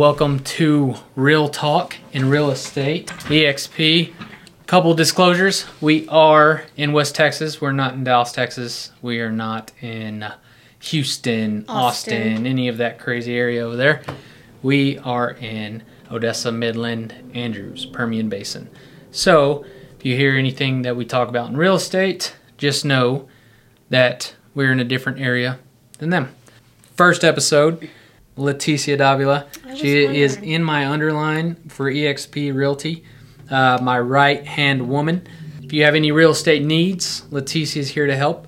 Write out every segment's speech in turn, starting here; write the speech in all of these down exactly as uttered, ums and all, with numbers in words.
welcome to Real Talk in Real Estate, E X P. Couple disclosures. We are in West Texas. We're not in Dallas, Texas. We are not in Houston, Austin, Austin any of that crazy area over there. We are in Odessa, Midland, Andrews, Permian Basin. So if you hear anything that we talk about in real estate, just know that we're in a different area than them. First episode, Leticia Davila. She wondering. is in my underline for E X P Realty, uh, my right-hand woman. If you have any real estate needs, Leticia is here to help.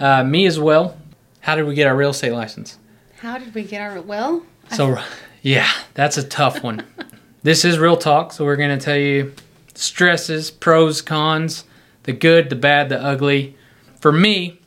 Uh, me as well. How did we get our real estate license? How did we get our... Well... So, I... yeah, that's a tough one. This is Real Talk, so we're going to tell you stresses, pros, cons, the good, the bad, the ugly. For me,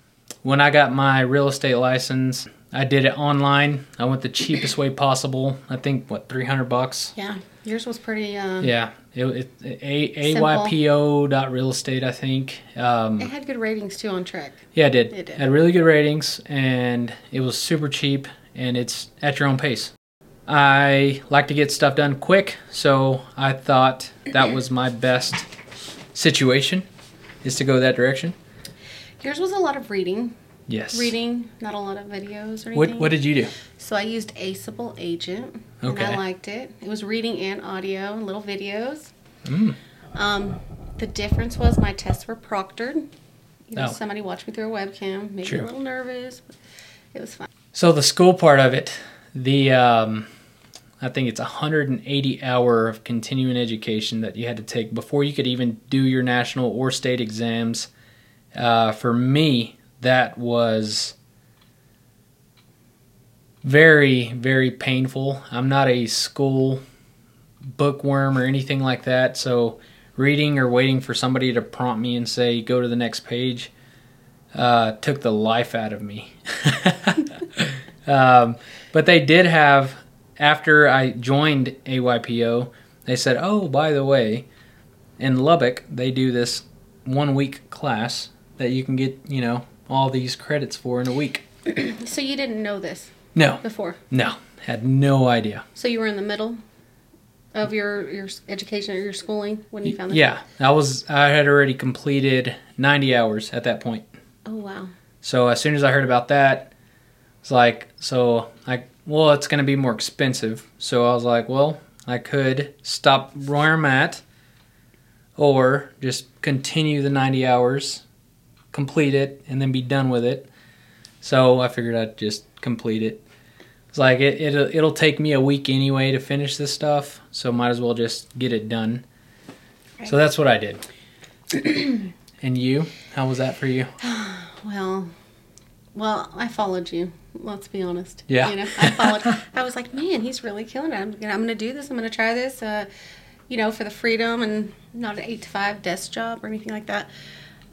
when I got my real estate license... I did it online. I went the cheapest way possible. I think, what, three hundred bucks? Yeah. Yours was pretty... Uh, yeah. It, it, a, A Y P O dot real estate, I think. Um, it had good ratings, too, on TREC. Yeah, it did. It did. It had really good ratings, and it was super cheap, and it's at your own pace. I like to get stuff done quick, so I thought that was my best situation, is to go that direction. Yours was a lot of reading. Yes. Reading, not a lot of videos or anything. What, what did you do? So I used Aceable Agent, okay. and I liked it. It was reading and audio, little videos. Mm. Um, the difference was my tests were proctored. You know, oh. Somebody watched me through a webcam, made True. me a little nervous. But it was fun. So the school part of it, the um, I think it's one hundred eighty hour of continuing education that you had to take before you could even do your national or state exams. Uh, for me... That was very, very painful. I'm not a school bookworm or anything like that, so reading or waiting for somebody to prompt me and say, go to the next page, uh, took the life out of me. um, but they did have, after I joined A Y P O, they said, oh, by the way, in Lubbock, they do this one-week class that you can get, you know, all these credits for in a week. So you didn't know this? No. Before? No. Had no idea. So you were in the middle of your, your education or your schooling when you found this? Yeah. I was. I had already completed ninety hours at that point. Oh, wow. So as soon as I heard about that, it's like, so I, well, it's going to be more expensive. So I was like, well, I could stop where I'm at or just continue the ninety hours, complete it, and then be done with it. So I figured I'd just complete it. It's like it, it, it'll take me a week anyway to finish this stuff, so might as well just get it done. Right. So that's what I did. And you? How was that for you? Well, well, I followed you. Let's be honest. Yeah. You know, I followed. I was like, man, he's really killing it. I'm, I'm going to do this. I'm going to try this, uh, you know, for the freedom and not an eight to five desk job or anything like that.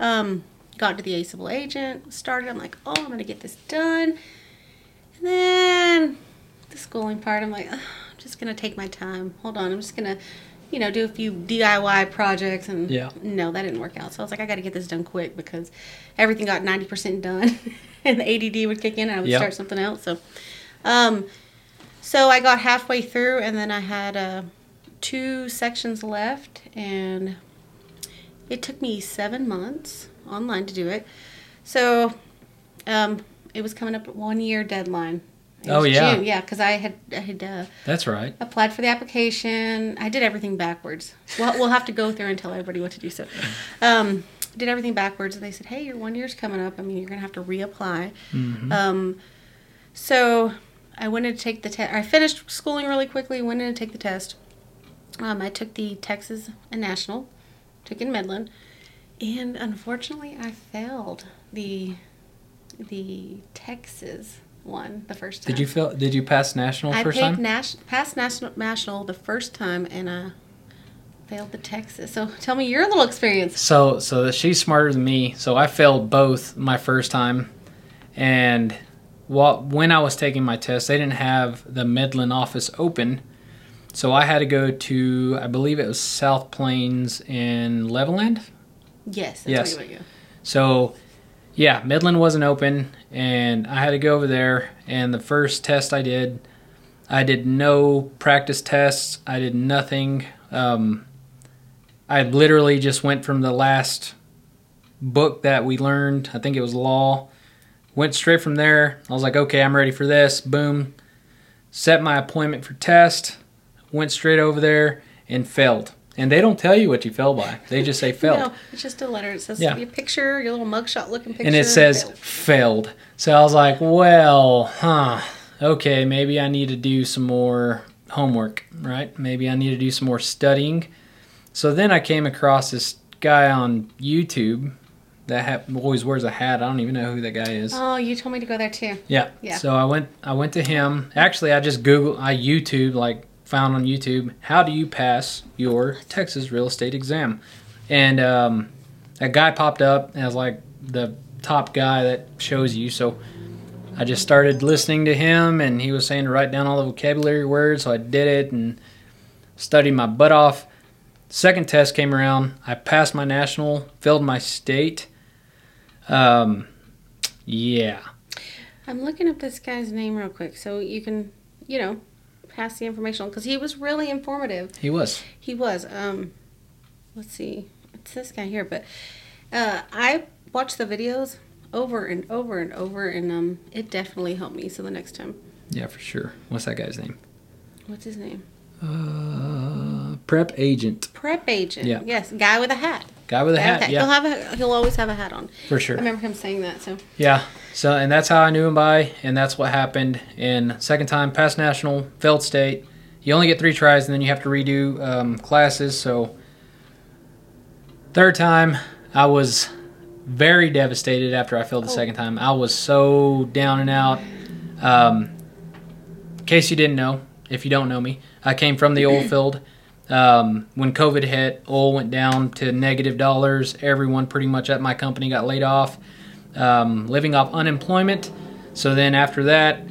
Um... Got to the Aceable Agent, started. I'm like, oh, I'm going to get this done. And then the schooling part, I'm like, oh, I'm just going to take my time. Hold on. I'm just going to, you know, do a few D I Y projects. And yeah. No, that didn't work out. So I was like, I got to get this done quick because everything got ninety percent done. And the A D D would kick in and I would yep. start something else. So um, so I got halfway through and then I had uh, two sections left. And it took me seven months. Online to do it. So um it was coming up at one year deadline. Oh yeah. June. Yeah, because I had I had uh, That's right. applied for the application. I did everything backwards. We'll we'll have to go through and tell everybody what to do. So um did everything backwards and they said, hey, your one year's coming up. I mean you're gonna have to reapply. Mm-hmm. Um so I went in to take the test. I finished schooling really quickly, went in to take the test. Um I took the Texas and National, took in Midland. And unfortunately, I failed the the Texas one the first time. Did you fail? Did you pass national the first time? I nas- passed national national the first time, and I failed the Texas. So tell me your little experience. So so she's smarter than me. So I failed both my first time, and while, when I was taking my test, they didn't have the Midland office open, so I had to go to I believe it was South Plains in Levelland. Yes, that's yes. where you went. So, yeah, Midland wasn't open, and I had to go over there, and the first test I did, I did no practice tests. I did nothing. Um, I literally just went from the last book that we learned. I think it was law. Went straight from there. I was like, okay, I'm ready for this. Boom. Set my appointment for test. Went straight over there and failed. And they don't tell you what you fell by. They just say failed. No, it's just a letter. It says yeah. your picture, your little mugshot looking picture. And it says failed. failed. So I was like, well, huh. Okay, maybe I need to do some more homework, right? Maybe I need to do some more studying. So then I came across this guy on YouTube that ha- always wears a hat. I don't even know who that guy is. Oh, you told me to go there too. Yeah. Yeah. So I went I went to him. Actually, I just Googled, I YouTube, like found on YouTube, how do you pass your Texas real estate exam? And um, a guy popped up as like the top guy that shows you. So I just started listening to him, and he was saying to write down all the vocabulary words, so I did it and studied my butt off. Second test came around. I passed my national, failed my state. Um, yeah. I'm looking up this guy's name real quick so you can, you know, pass the information on, because he was really informative. He was. He was. Um, let's see. It's this guy here, but uh, I watched the videos over and over and over, and um, it definitely helped me. So the next time. Yeah, for sure. What's that guy's name? What's his name? Uh, Prep Agent. Prep Agent. Yeah. Yes, guy with a hat. Guy with a guy hat. With hat. Yeah. He'll have a. He'll always have a hat on. For sure. I remember him saying that. So. Yeah. So and that's how I knew him by, and that's what happened. And second time, passed national, failed state. You only get three tries, and then you have to redo um, classes. So. Third time, I was. Very devastated after I failed the oh. second time. I was so down and out. Um, in case you didn't know, if you don't know me, I came from the oil field. Um, when COVID hit, oil went down to negative dollars. Everyone pretty much at my company got laid off, um, living off unemployment. So then after that,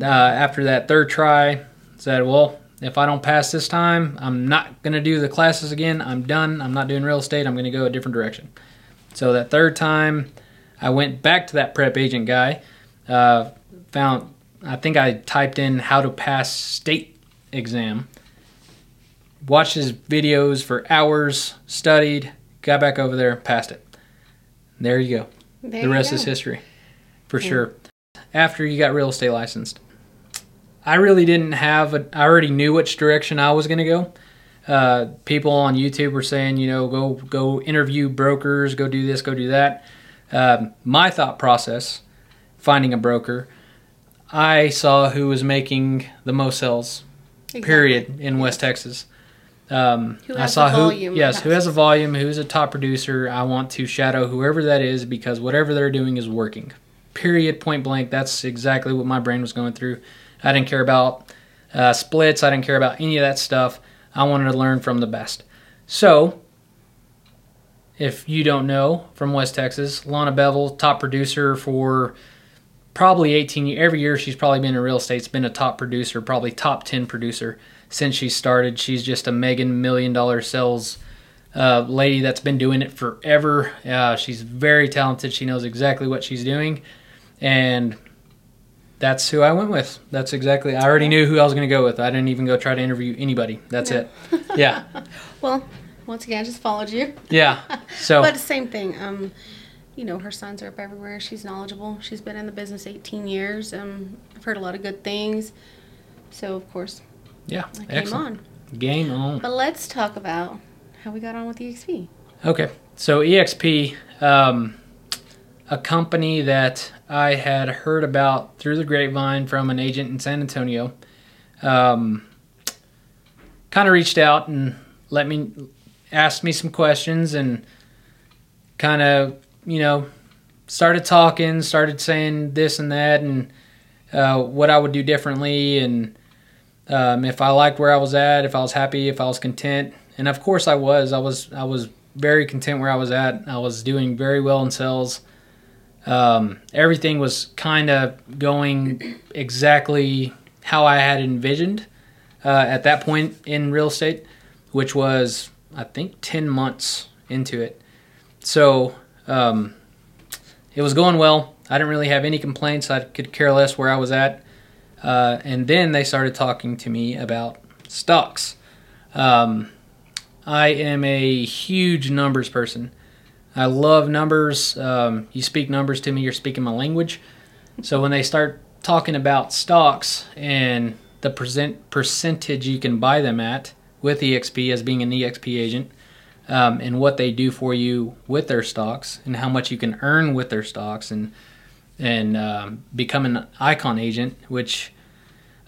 uh, after that third try, I said, well, if I don't pass this time, I'm not going to do the classes again. I'm done. I'm not doing real estate. I'm going to go a different direction. So that third time, I went back to that Prep Agent guy, uh, found, I think I typed in how to pass state exam, watched his videos for hours, studied, got back over there, passed it. There you go. There the rest go. is history, for yeah. sure. After you got real estate licensed, I really didn't have, a, I already knew which direction I was going to go. Uh, people on YouTube were saying, you know, go go interview brokers, go do this, go do that. Um, my thought process, finding a broker, I saw who was making the most sales, exactly. period, in yes. West Texas. Um, who has I saw a volume who, yes, who has a volume, who's a top producer. I want to shadow whoever that is because whatever they're doing is working. Period, point blank. That's exactly what my brain was going through. I didn't care about uh, splits. I didn't care about any of that stuff. I wanted to learn from the best. So, if you don't know, from West Texas, Lana Bevel, top producer for probably eighteen years. Every year she's probably been in real estate. She's been a top producer, probably top ten producer since she started. She's just a mega million dollar sales uh, lady that's been doing it forever. Uh, she's very talented. She knows exactly what she's doing. And that's who I went with. That's exactly. I already knew who I was going to go with. I didn't even go try to interview anybody. That's no. it. Yeah. Well, once again, I just followed you. Yeah. So. But the same thing. Um, you know, her sons are up everywhere. She's knowledgeable. She's been in the business eighteen years. Um, I've heard a lot of good things. So of course. Yeah. I came Excellent. on. Game on. But let's talk about how we got on with E X P. Okay. So E X P. Um, a company that I had heard about through the grapevine from an agent in San Antonio, um, kind of reached out and let me, asked me some questions and kind of, you know, started talking, started saying this and that and uh, what I would do differently and um, if I liked where I was at, if I was happy, if I was content. And of course I was, I was, I was very content where I was at. I was doing very well in sales. Um, everything was kind of going exactly how I had envisioned uh, at that point in real estate, which was, I think, ten months into it. So um, it was going well. I didn't really have any complaints. I could care less where I was at. Uh, and then they started talking to me about stocks. Um, I am a huge numbers person. I love numbers. Um, you speak numbers to me, you're speaking my language. So when they start talking about stocks and the percent percentage you can buy them at with E X P as being an E X P agent, um, and what they do for you with their stocks and how much you can earn with their stocks, and and um, become an icon agent, which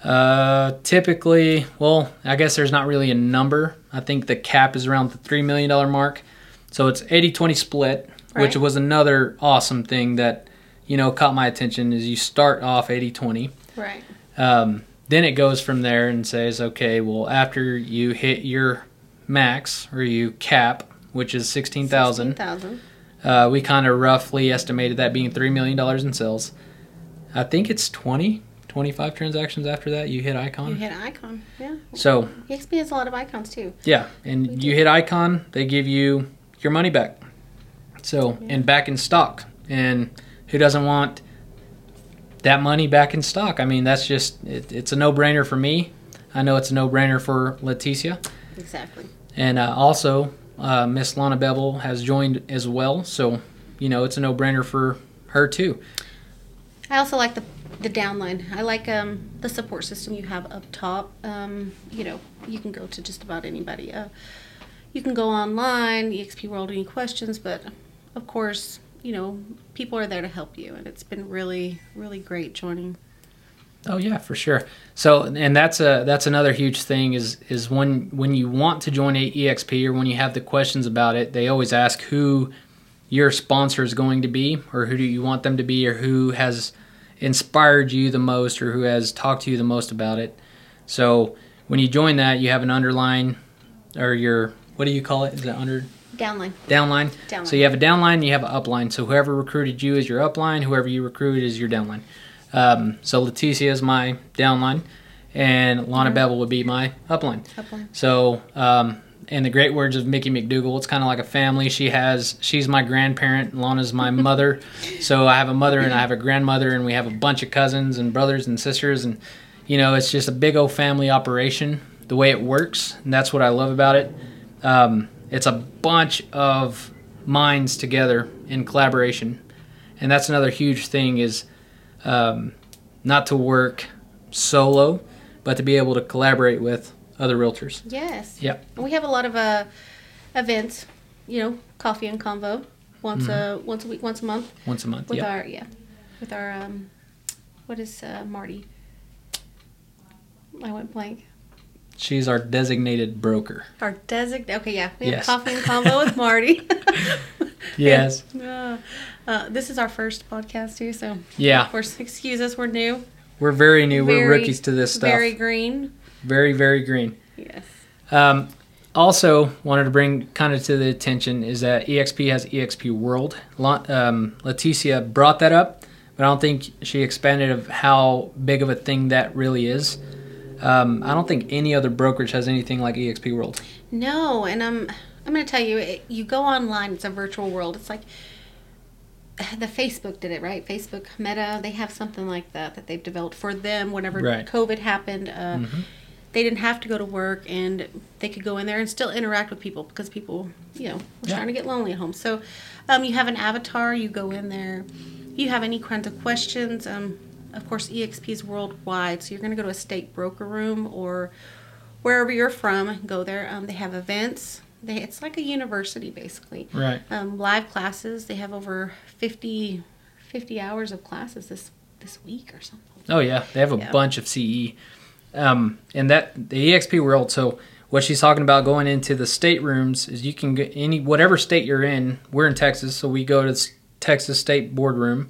uh, typically, well, I guess there's not really a number. I think the cap is around the three million dollars mark. So it's eighty twenty split, right, which was another awesome thing that, you know, caught my attention, is you start off eighty twenty. Right. Um, then it goes from there and says, okay, well, after you hit your max or you cap, which is sixteen thousand. sixteen thousand. Uh, we kind of roughly estimated that being three million dollars in sales. I think it's twenty, twenty-five transactions after that. You hit Icon. You hit Icon, yeah. So E X P has a lot of Icons too. Yeah, and you hit Icon, they give you your money back. So, yeah. And back in stock. And who doesn't want that money back in stock? I mean, that's just, it, it's a no-brainer for me. I know it's a no-brainer for Leticia. Exactly. And uh, also... Uh, Miss Lana Bevel has joined as well, so you know it's a no-brainer for her too. I also like the the downline. I like um, the support system you have up top. Um, you know, you can go to just about anybody. Uh, you can go online, E X P World, any questions, but of course, you know, people are there to help you, and it's been really, really great joining. Oh yeah, for sure. So, and that's a that's another huge thing is is when when you want to join E X P or when you have the questions about it, they always ask who your sponsor is going to be, or who do you want them to be, or who has inspired you the most, or who has talked to you the most about it. So when you join that, you have an underline, or your, what do you call it? Is it under? Downline. Downline. Downline. So you have a downline, and you have an upline. So whoever recruited you is your upline. Whoever you recruited is your downline. Um, so Leticia is my downline, and Lana Bevel would be my upline. Upline. So, um, in the great words of Mickey McDougall, it's kind of like a family. She has, she's my grandparent, Lana's my mother. So I have a mother and I have a grandmother, and we have a bunch of cousins and brothers and sisters, and you know, it's just a big old family operation, the way it works. And that's what I love about it. Um, it's a bunch of minds together in collaboration. And that's another huge thing is, Um, not to work solo, but to be able to collaborate with other realtors. Yes. Yep. We have a lot of uh, events, you know, coffee and convo once mm-hmm. a once a week, once a month. Once a month. With yep. our yeah, with our um, what is uh, Marty? I went blank. She's our designated broker. Our designated. Okay, yeah, we have yes. coffee and convo with Marty. Yes. And, uh, uh, this is our first podcast too, so yeah. Of course, excuse us. We're new. We're very new. Very, we're rookies to this stuff. Very green. Very very green. Yes. Um, also wanted to bring kind of to the attention is that E X P has E X P World. Um, Leticia brought that up, but I don't think she expanded of how big of a thing that really is. Um, I don't think any other brokerage has anything like E X P World. No, and um. I'm going to tell you, it, you go online, it's a virtual world. It's like the Facebook did it, right? Facebook, Meta, they have something like that that they've developed for them whenever right. COVID happened. Uh, mm-hmm. They didn't have to go to work, and they could go in there and still interact with people because people, you know, were yeah. trying to get lonely at home. So um, you have an avatar, you go in there. If you have any kinds of questions, um, of course, E X P is worldwide, so you're going to go to a state broker room or wherever you're from, go there. Um, they have events. They, it's like a university, basically. Right. Um, live classes. They have over fifty, fifty hours of classes this, this week or something. Oh, yeah. They have a yeah. bunch of C E. Um, and that the E X P World, so what she's talking about going into the state rooms is you can get any, whatever state you're in. We're in Texas, so we go to the Texas State Boardroom.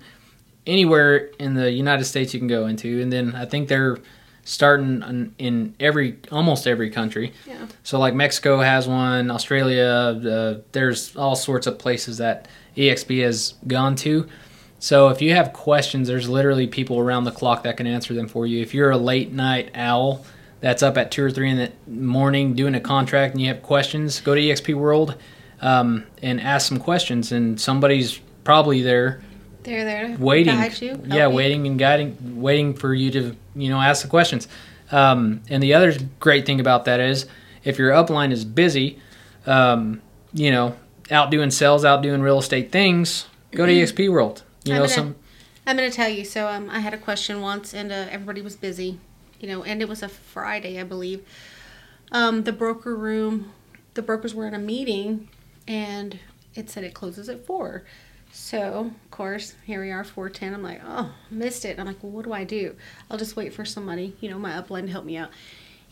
Anywhere in the United States you can go into. And then I think they're... starting in every almost every country. Yeah. So like Mexico has one, Australia, uh, there's all sorts of places that E X P has gone to. So if you have questions, there's literally people around the clock that can answer them for you. If you're a late night owl that's up at two or three in the morning doing a contract and you have questions, go to E X P World um, and ask some questions, and somebody's probably there They're there waiting, guide you, yeah, help waiting you. and guiding, waiting for you to, you know, ask the questions. Um, and the other great thing about that is if your upline is busy, um, you know, out doing sales, out doing real estate things, go to E X P World. You I'm know, gonna, some. I'm going to tell you. So um, I had a question once, and uh, everybody was busy, you know, and it was a Friday, I believe. Um, the broker room, the brokers were in a meeting, and it said it closes at four. So, of course, here we are, four ten. I'm like, oh, missed it. And I'm like, well, what do I do? I'll just wait for somebody, you know, my upline to help me out.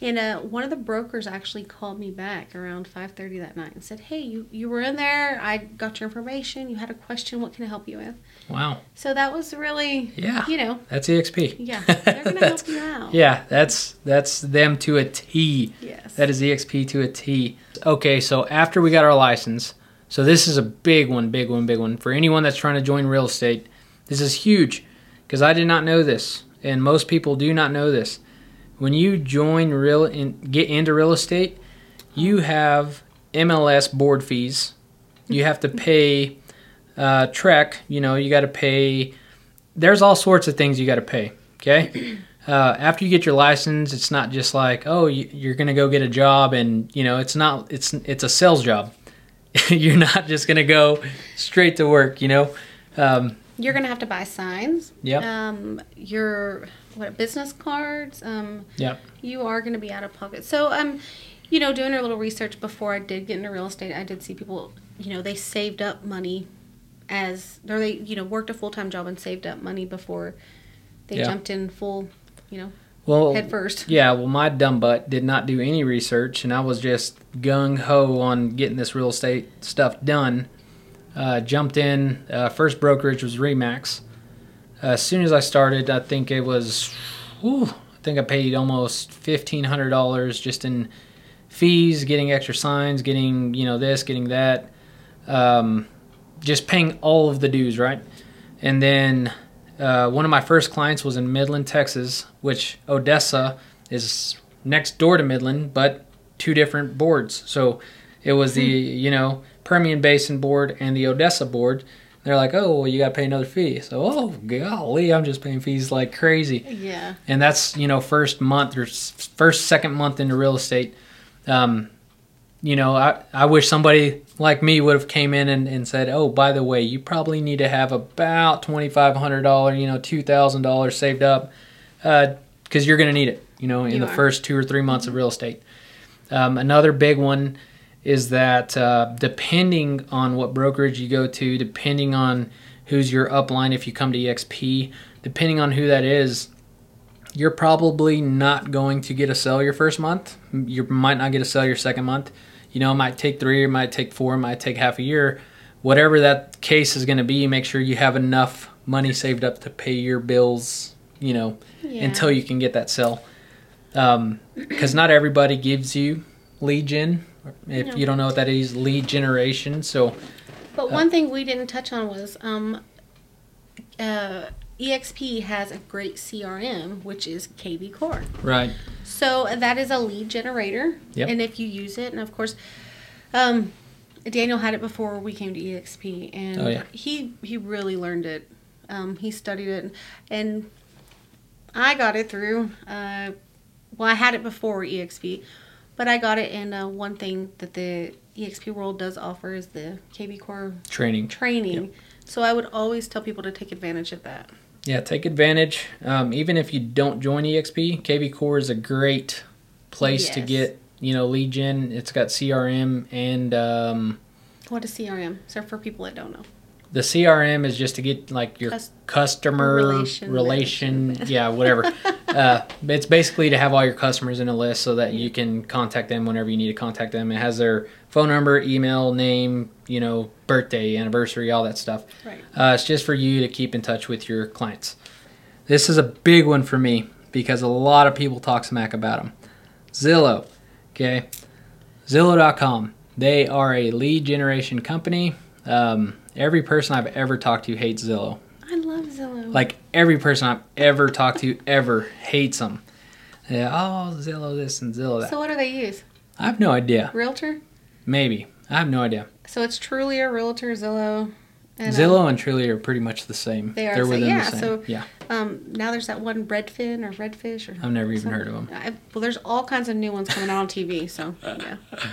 And uh, one of the brokers actually called me back around five thirty that night and said, hey, you, you were in there. I got your information. You had a question. What can I help you with? Wow. So that was really, yeah, you know. That's E X P. Yeah. They're going to help you out. Yeah. That's that's them to a T. Yes. That is E X P to a T. Okay. So after we got our license, so this is a big one, big one, big one. For anyone that's trying to join real estate, this is huge because I did not know this, and most people do not know this. When you join real and get into real estate, you have M L S board fees. You have to pay uh, T R E C. You know, you got to pay. There's all sorts of things you got to pay, okay? Uh, after you get your license, it's not just like, oh, you're going to go get a job and, you know, it's not. It's it's a sales job. You're not just going to go straight to work, you know. Um, you're going to have to buy signs. Yep. Um, your what business cards. Um, yep. You are going to be out of pocket. So, um, you know, doing a little research before I did get into real estate, I did see people, you know, they saved up money as, or they, you know, worked a full-time job and saved up money before they yep. jumped in full, you know. Well, head first. Yeah, well, my dumb butt did not do any research, and I was just gung-ho on getting this real estate stuff done. Uh, jumped in. Uh, first brokerage was RE/MAX. Uh, as soon as I started, I think it was, whew, I think I paid almost fifteen hundred dollars just in fees, getting extra signs, getting, you know, this, getting that. Um, just paying all of the dues, right? And then... Uh, one of my first clients was in Midland, Texas, which Odessa is next door to Midland, but two different boards. So it was the, you know, Permian Basin board and the Odessa board. And they're like, oh, well, you got to pay another fee. So, oh, golly, I'm just paying fees like crazy. Yeah. And that's, you know, first month or first, second month into real estate. Um, you know, I, I wish somebody... like me would have came in and, and said, oh, by the way, you probably need to have about twenty-five hundred dollars, you know, two thousand dollars saved up because uh, you're going to need it, you know, in you the are. first two or three months of real estate. Um, another big one is that uh, depending on what brokerage you go to, depending on who's your upline, if you come to E X P, depending on who that is, you're probably not going to get a sell your first month. You might not get a sell your second month. You know, it might take three, it might take four, it might take half a year. Whatever that case is going to be, make sure you have enough money saved up to pay your bills, you know, yeah. until you can get that sell. Um, because not everybody gives you lead gen. If no. you don't know what that is, lead generation. So, But one uh, thing we didn't touch on was um, uh, E X P has a great C R M, which is kvCORE. Right. So that is a lead generator, yep. and if you use it, and of course, um, Daniel had it before we came to E X P, and oh, yeah. he he really learned it. Um, he studied it, and I got it through. Uh, well, I had it before E X P, but I got it. And uh, one thing that the E X P World does offer is the kvCORE training. Training. Yep. So I would always tell people to take advantage of that. Yeah, take advantage. Um, even if you don't join E X P, kvCORE is a great place yes. to get, you know, lead gen. It's got C R M and... Um, what is C R M? So for people that don't know. The C R M is just to get, like, your Cus- customer relation, relation, relation yeah, whatever. uh, it's basically to have all your customers in a list so that you can contact them whenever you need to contact them. It has their phone number, email, name, you know, birthday, anniversary, all that stuff. Right. Uh, it's just for you to keep in touch with your clients. This is a big one for me because a lot of people talk smack about them. Zillow, okay? Zillow dot com. They are a lead generation company. Um, every person I've ever talked to hates Zillow. I love Zillow. Like every person I've ever talked to ever hates them. Yeah, oh, Zillow this and Zillow that. So what do they use? I have no idea. Realtor? Maybe. I have no idea. So it's Trulia, Realtor, Zillow, And Zillow um, and Trulia are pretty much the same. They are. They're so, within yeah, the same. So, yeah. Um, now there's that one Redfin or Redfish. Or I've never even something. heard of them. I, well, there's all kinds of new ones coming out on T V. So, yeah. But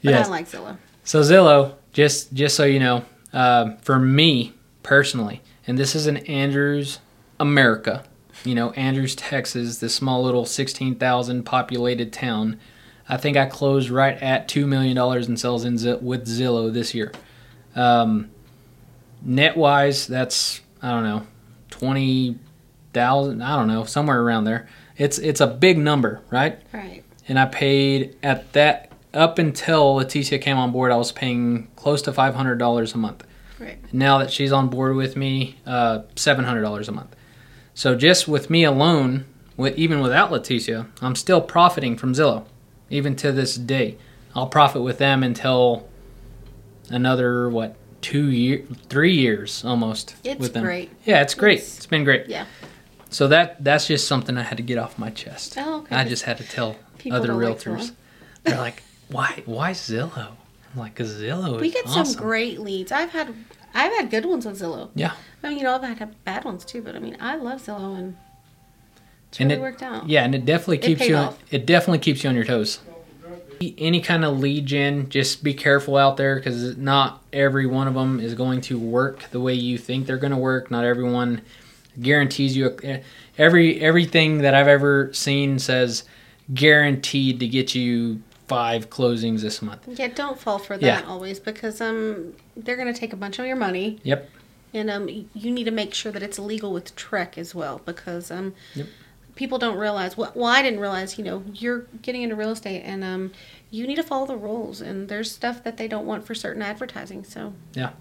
yes. I like Zillow. So Zillow, just just so you know, uh, for me personally, and this is in Andrews, America, you know, Andrews, Texas, this small little sixteen thousand populated town. I think I closed right at two million dollars in sales in Z- with Zillow this year. Um, net-wise, that's, I don't know, twenty thousand, I don't know, somewhere around there. It's it's a big number, right? Right. And I paid at that, up until Leticia came on board, I was paying close to five hundred dollars a month. Right. Now that she's on board with me, uh, seven hundred dollars a month. So just with me alone, with, even without Leticia, I'm still profiting from Zillow, even to this day. I'll profit with them until another, what, two years, three years almost it's with them. It's great. Yeah, it's great. It's, it's been great. Yeah. So that that's just something I had to get off my chest. Oh, okay. I just had to tell people other realtors. Like They're like, why why Zillow? I'm like, because Zillow is We get awesome. some great leads. I've had I've had good ones on Zillow. Yeah. I mean, you know, I've had bad ones too, but I mean, I love Zillow and it's really and it, worked out. Yeah, and it definitely keeps it you on, it definitely keeps you on your toes. Any kind of lead gen, just be careful out there because not every one of them is going to work the way you think they're going to work. Not everyone guarantees you. A, every everything that I've ever seen says guaranteed to get you five closings this month. Yeah, don't fall for that yeah. always because um they're going to take a bunch of your money. Yep. And um you need to make sure that it's legal with T R E C as well because um. Yep. People don't realize, well, well, I didn't realize, you know, you're getting into real estate and um, you need to follow the rules and there's stuff that they don't want for certain advertising, so. Yeah,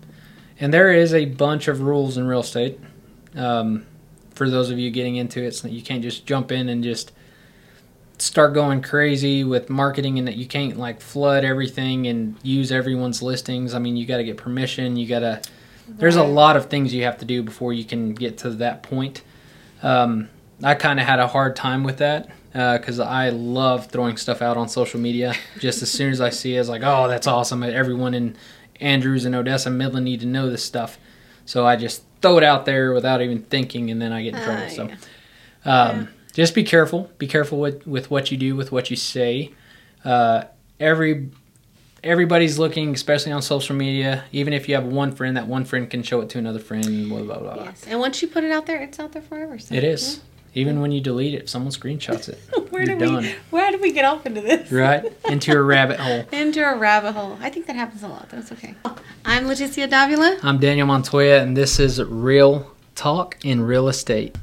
and there is a bunch of rules in real estate. Um, for those of you getting into it, so you can't just jump in and just start going crazy with marketing and that you can't like flood everything and use everyone's listings. I mean, you got to get permission, you got to, there's a lot of things you have to do before you can get to that point. Um I kind of had a hard time with that because uh, I love throwing stuff out on social media. Just as soon as I see it, it's like, oh, that's awesome. Everyone in Andrews and Odessa and Midland need to know this stuff. So I just throw it out there without even thinking, and then I get in trouble. Uh, so yeah. Um, yeah. Just be careful. Be careful with, with what you do, with what you say. Uh, every everybody's looking, especially on social media. Even if you have one friend, that one friend can show it to another friend, blah, blah, blah. Yes. And once you put it out there, it's out there forever. So. It is. Yeah. Even when you delete it, if someone screenshots it, where you're did done. We, where did we get off into this? Right? Into a rabbit hole. Into a rabbit hole. I think that happens a lot. That's okay. I'm Leticia Davila. I'm Daniel Montoya, and this is Real Talk in Real Estate.